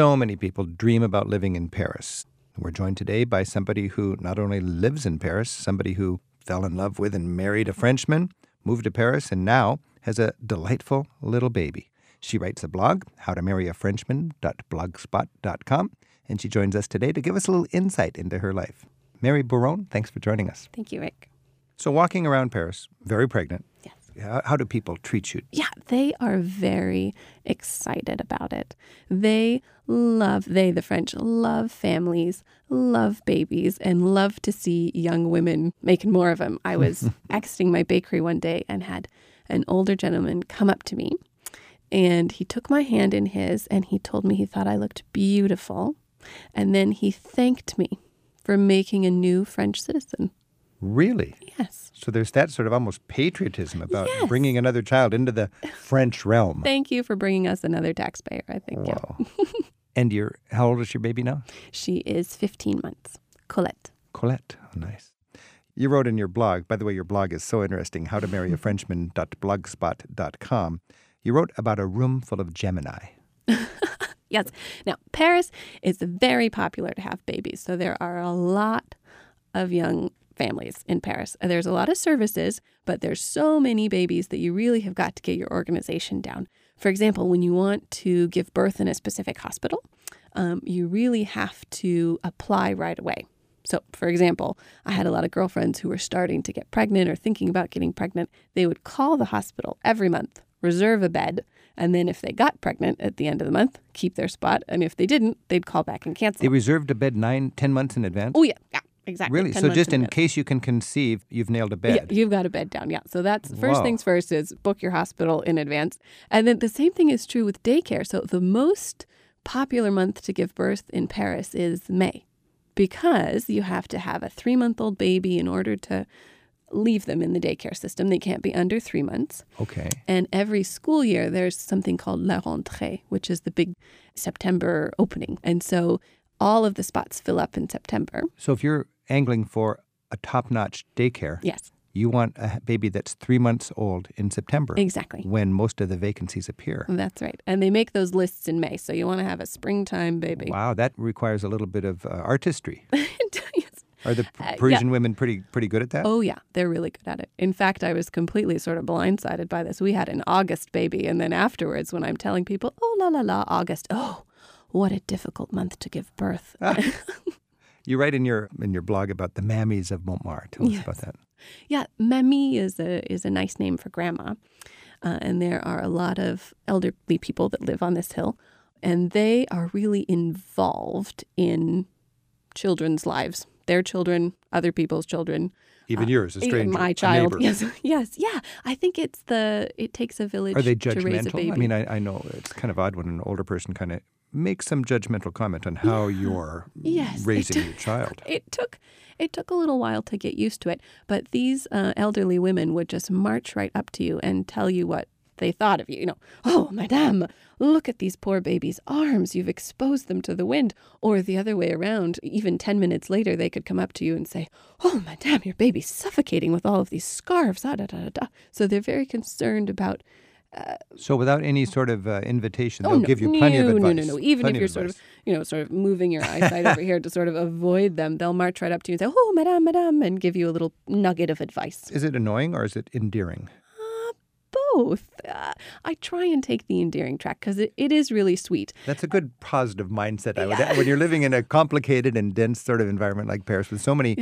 So many people dream about living in Paris. We're joined today by somebody who not only lives in Paris, somebody who fell in love with and married a Frenchman, moved to Paris, and now has a delightful little baby. She writes a blog, howtomarryafrenchman.blogspot.com, and she joins us today to give us a little insight into her life. Mary Bouron, thanks for joining us. Thank you, Rick. So walking around Paris, very pregnant. Yes. How do people treat you? Yeah, they are very excited about it. The French, love families, love babies, and love to see young women making more of them. I was exiting my bakery one day and had an older gentleman come up to me, and he took my hand in his, and he told me he thought I looked beautiful, and then he thanked me for making a new French citizen. Really? Yes. So there's that sort of almost patriotism about bringing another child into the French realm. Thank you for bringing us another taxpayer, I think. Wow. Yeah. And how old is your baby now? She is 15 months. Colette. Colette. Oh, nice. You wrote in your blog, by the way, your blog is so interesting, howtomarryafrenchman.blogspot.com. You wrote about a room full of Gemini. Yes. Now, Paris is very popular to have babies, so there are a lot of young families in Paris. There's a lot of services, but there's so many babies that you really have got to get your organization down. For example, when you want to give birth in a specific hospital, you really have to apply right away. So, for example, I had a lot of girlfriends who were starting to get pregnant or thinking about getting pregnant. They would call the hospital every month, reserve a bed, and then if they got pregnant at the end of the month, keep their spot. And if they didn't, they'd call back and cancel. They reserved a bed 9-10 months in advance? Oh, yeah. Yeah. Exactly. Really? So just in case you can conceive, you've nailed a bed. Yeah, you've got a bed down, yeah. So that's first things first is book your hospital in advance. And then the same thing is true with daycare. So the most popular month to give birth in Paris is May, because you have to have a 3-month-old baby in order to leave them in the daycare system. They can't be under 3 months. Okay. And every school year, there's something called la rentrée, which is the big September opening. And so all of the spots fill up in September. So if you're angling for a top-notch daycare, yes, you want a baby that's 3 months old in September. Exactly. When most of the vacancies appear. That's right. And they make those lists in May, so you want to have a springtime baby. Wow, that requires a little bit of artistry. Are the Parisian women pretty good at that? Oh, yeah. They're really good at it. In fact, I was completely sort of blindsided by this. We had an August baby, and then afterwards when I'm telling people, oh, August, what a difficult month to give birth. You write in your blog about the mammies of Montmartre. Tell us about that. Yeah, mamie is a nice name for grandma. And there are a lot of elderly people that live on this hill. And they are really involved in children's lives. Their children, other people's children. Even yours, a stranger, my child. A neighbor. Yes, yeah. I think it takes a village to raise a baby. I mean, I know it's kind of odd when an older person kind of make some judgmental comment on how you're raising your child. It took a little while to get used to it, but these elderly women would just march right up to you and tell you what they thought of you. You know, oh, madame, look at these poor babies' arms. You've exposed them to the wind. Or the other way around, even 10 minutes later, they could come up to you and say, oh, madame, your baby's suffocating with all of these scarves. Ah, da, da, da, da. So they're very concerned about so without any sort of invitation, they'll give you plenty of advice. No. Even if you're sort of moving your eyesight over here to sort of avoid them, they'll march right up to you and say, oh, madame, and give you a little nugget of advice. Is it annoying or is it endearing? Both. I try and take the endearing track because it is really sweet. That's a good positive mindset. When you're living in a complicated and dense sort of environment like Paris with so many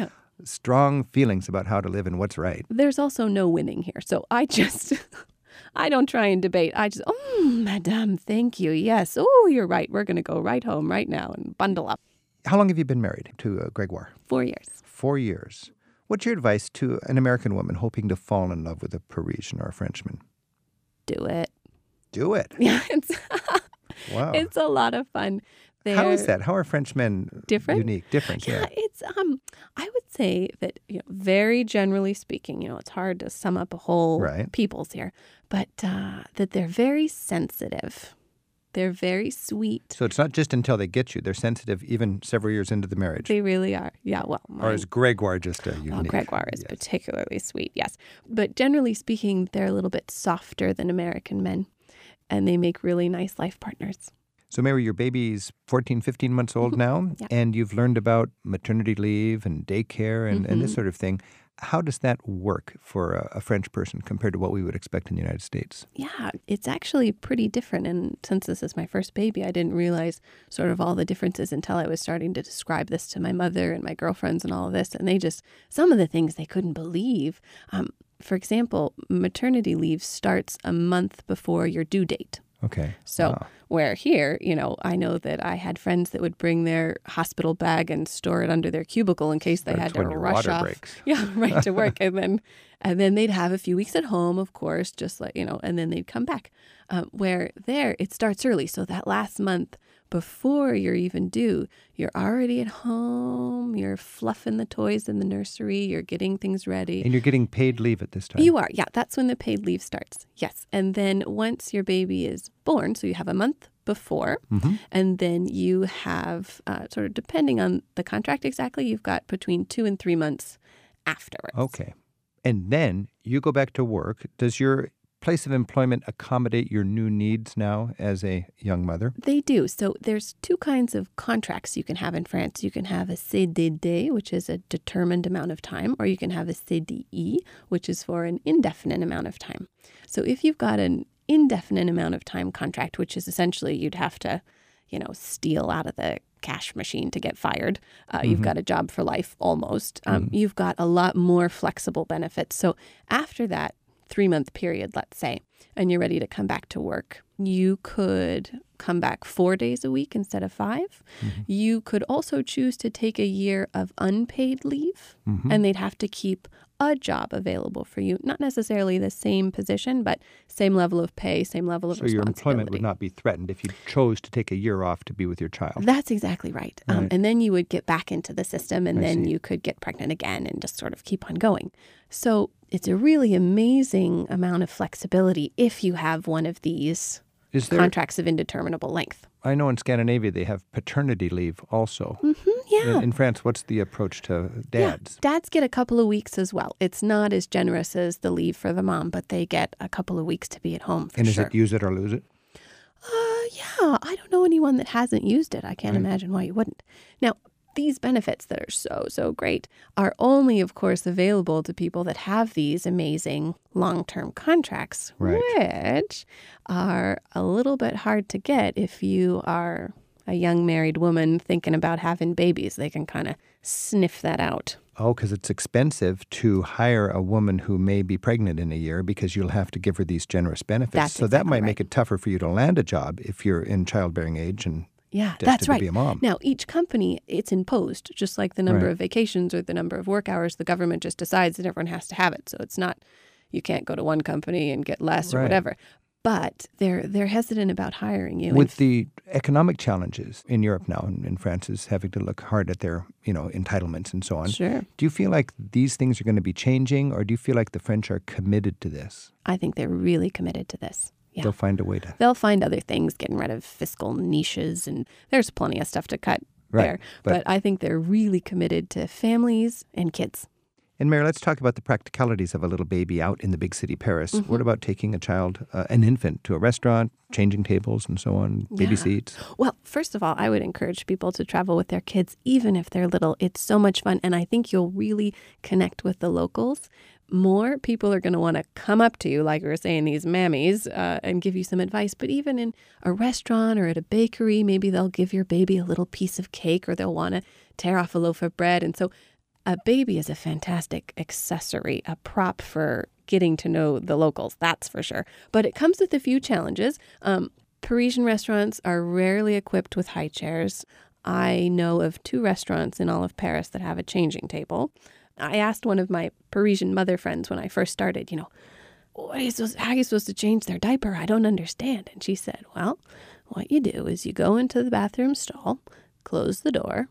strong feelings about how to live and what's right. There's also no winning here. So I just... I don't try and debate. I just, madame, thank you. Yes. Oh, you're right. We're going to go right home right now and bundle up. How long have you been married to Gregoire? 4 years. 4 years. What's your advice to an American woman hoping to fall in love with a Parisian or a Frenchman? Do it. Do it? Yeah. Wow. It's a lot of fun. How is that? How are Frenchmen different? Yeah, it's I would say that very generally speaking, it's hard to sum up a whole peoples here, but that they're very sensitive. They're very sweet. So it's not just until they get you; they're sensitive even several years into the marriage. They really are. Yeah. Well, or is Gregoire just a unique? Well, Gregoire is particularly sweet. Yes, but generally speaking, they're a little bit softer than American men, and they make really nice life partners. So Mary, your baby's 14, 15 months old now, yeah. and you've learned about maternity leave and daycare and, and this sort of thing. How does that work for a French person compared to what we would expect in the United States? Yeah, it's actually pretty different. And since this is my first baby, I didn't realize sort of all the differences until I was starting to describe this to my mother and my girlfriends and all of this. And they just, some of the things they couldn't believe. For example, maternity leave starts a month before your due date. Okay. So where here, you know, I know that I had friends that would bring their hospital bag and store it under their cubicle in case they had to rush off. Breaks. Yeah, right to work. and then they'd have a few weeks at home, of course, just like, you know, and then they'd come back. Where there, it starts early. So that last month before you're even due, you're already at home, you're fluffing the toys in the nursery, you're getting things ready. And you're getting paid leave at this time. You are, yeah. That's when the paid leave starts, yes. And then once your baby is born, so you have a month before, and then you have sort of, depending on the contract exactly, you've got between 2 and 3 months afterwards. Okay. And then you go back to work. Does your place of employment accommodate your new needs now as a young mother? They do. So there's two kinds of contracts you can have in France. You can have a CDD, which is a determined amount of time, or you can have a CDI, which is for an indefinite amount of time. So if you've got an indefinite amount of time contract, which is essentially you'd have to, you know, steal out of the cash machine to get fired. You've got a job for life almost. You've got a lot more flexible benefits. So after that 3-month period, let's say, and you're ready to come back to work, you could come back 4 days a week instead of 5. You could also choose to take a year of unpaid leave, and they'd have to keep a job available for you. Not necessarily the same position, but same level of pay, same level of responsibility. So your employment would not be threatened if you chose to take a year off to be with your child. That's exactly right. Right. And then you would get back into the system, and then you could get pregnant again and just sort of keep on going. So it's a really amazing amount of flexibility if you have one of these contracts of indeterminable length. I know in Scandinavia they have paternity leave also. In France, what's the approach to dads? Yeah, dads get a couple of weeks as well. It's not as generous as the leave for the mom, but they get a couple of weeks to be at home for sure. And is it use it or lose it? Yeah, I don't know anyone that hasn't used it. I can't imagine why you wouldn't. Now, these benefits that are so, so great are only, of course, available to people that have these amazing long-term contracts, which are a little bit hard to get if you are a young married woman thinking about having babies. They can kind of sniff that out. Oh, because it's expensive to hire a woman who may be pregnant in a year because you'll have to give her these generous benefits. That might make it tougher for you to land a job if you're in childbearing age and that's right. Be a mom. Now, each company, it's imposed, just like the number of vacations or the number of work hours. The government just decides that everyone has to have it. So it's not, you can't go to one company and get less or whatever. But they're hesitant about hiring you. With the economic challenges in Europe now, and in France is having to look hard at their, you know, entitlements and so on. Sure. Do you feel like these things are going to be changing, or do you feel like the French are committed to this? I think they're really committed to this. Yeah. They'll find a way to. They'll find other things, getting rid of fiscal niches, and there's plenty of stuff to cut there. But I think they're really committed to families and kids. And Mary, let's talk about the practicalities of a little baby out in the big city, Paris. What about taking a child, an infant, to a restaurant, changing tables and so on, baby seats? Well, first of all, I would encourage people to travel with their kids, even if they're little. It's so much fun, and I think you'll really connect with the locals. More people are going to want to come up to you, like we were saying, these mammies, and give you some advice. But even in a restaurant or at a bakery, maybe they'll give your baby a little piece of cake, or they'll want to tear off a loaf of bread. And so a baby is a fantastic accessory, a prop for getting to know the locals, that's for sure. But it comes with a few challenges. Parisian restaurants are rarely equipped with high chairs. I know of 2 restaurants in all of Paris that have a changing table. I asked one of my Parisian mother friends when I first started, you know, how are you supposed to change their diaper? I don't understand. And she said, well, what you do is you go into the bathroom stall, close the door,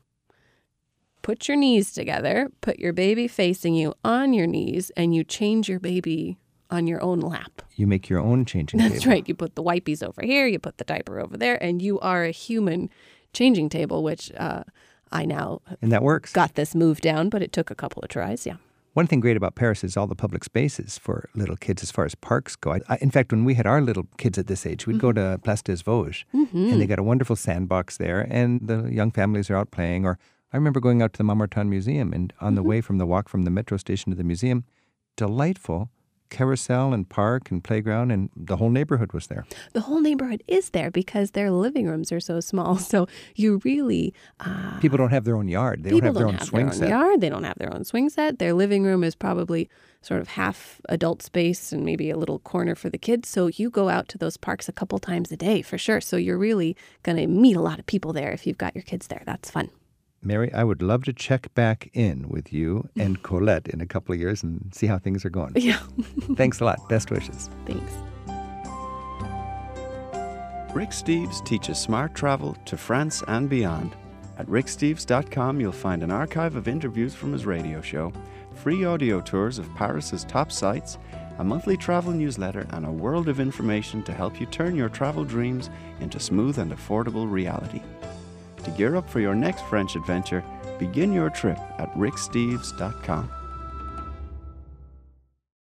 put your knees together, put your baby facing you on your knees, and you change your baby on your own lap. You make your own changing table. That's right. You put the wipies over here, you put the diaper over there, and you are a human changing table, which I now got this move down, but it took a couple of tries, One thing great about Paris is all the public spaces for little kids as far as parks go. In fact, when we had our little kids at this age, we'd go to Place des Vosges, and they got a wonderful sandbox there, and the young families are out playing. Or I remember going out to the Montmartre Museum, and on the way from the walk from the metro station to the museum, delightful carousel and park and playground, and the whole neighborhood was there. The whole neighborhood is there because their living rooms are so small. So you really... people don't have their own yard. They don't have their own swing set. They don't have their own swing set. Their living room is probably sort of half adult space and maybe a little corner for the kids. So you go out to those parks a couple times a day for sure. So you're really going to meet a lot of people there if you've got your kids there. That's fun. Mary, I would love to check back in with you and Colette in a couple of years and see how things are going. Yeah. Thanks a lot. Best wishes. Thanks. Rick Steves teaches smart travel to France and beyond. At ricksteves.com, you'll find an archive of interviews from his radio show, free audio tours of Paris's top sites, a monthly travel newsletter, and a world of information to help you turn your travel dreams into smooth and affordable reality. To gear up for your next French adventure, begin your trip at ricksteves.com.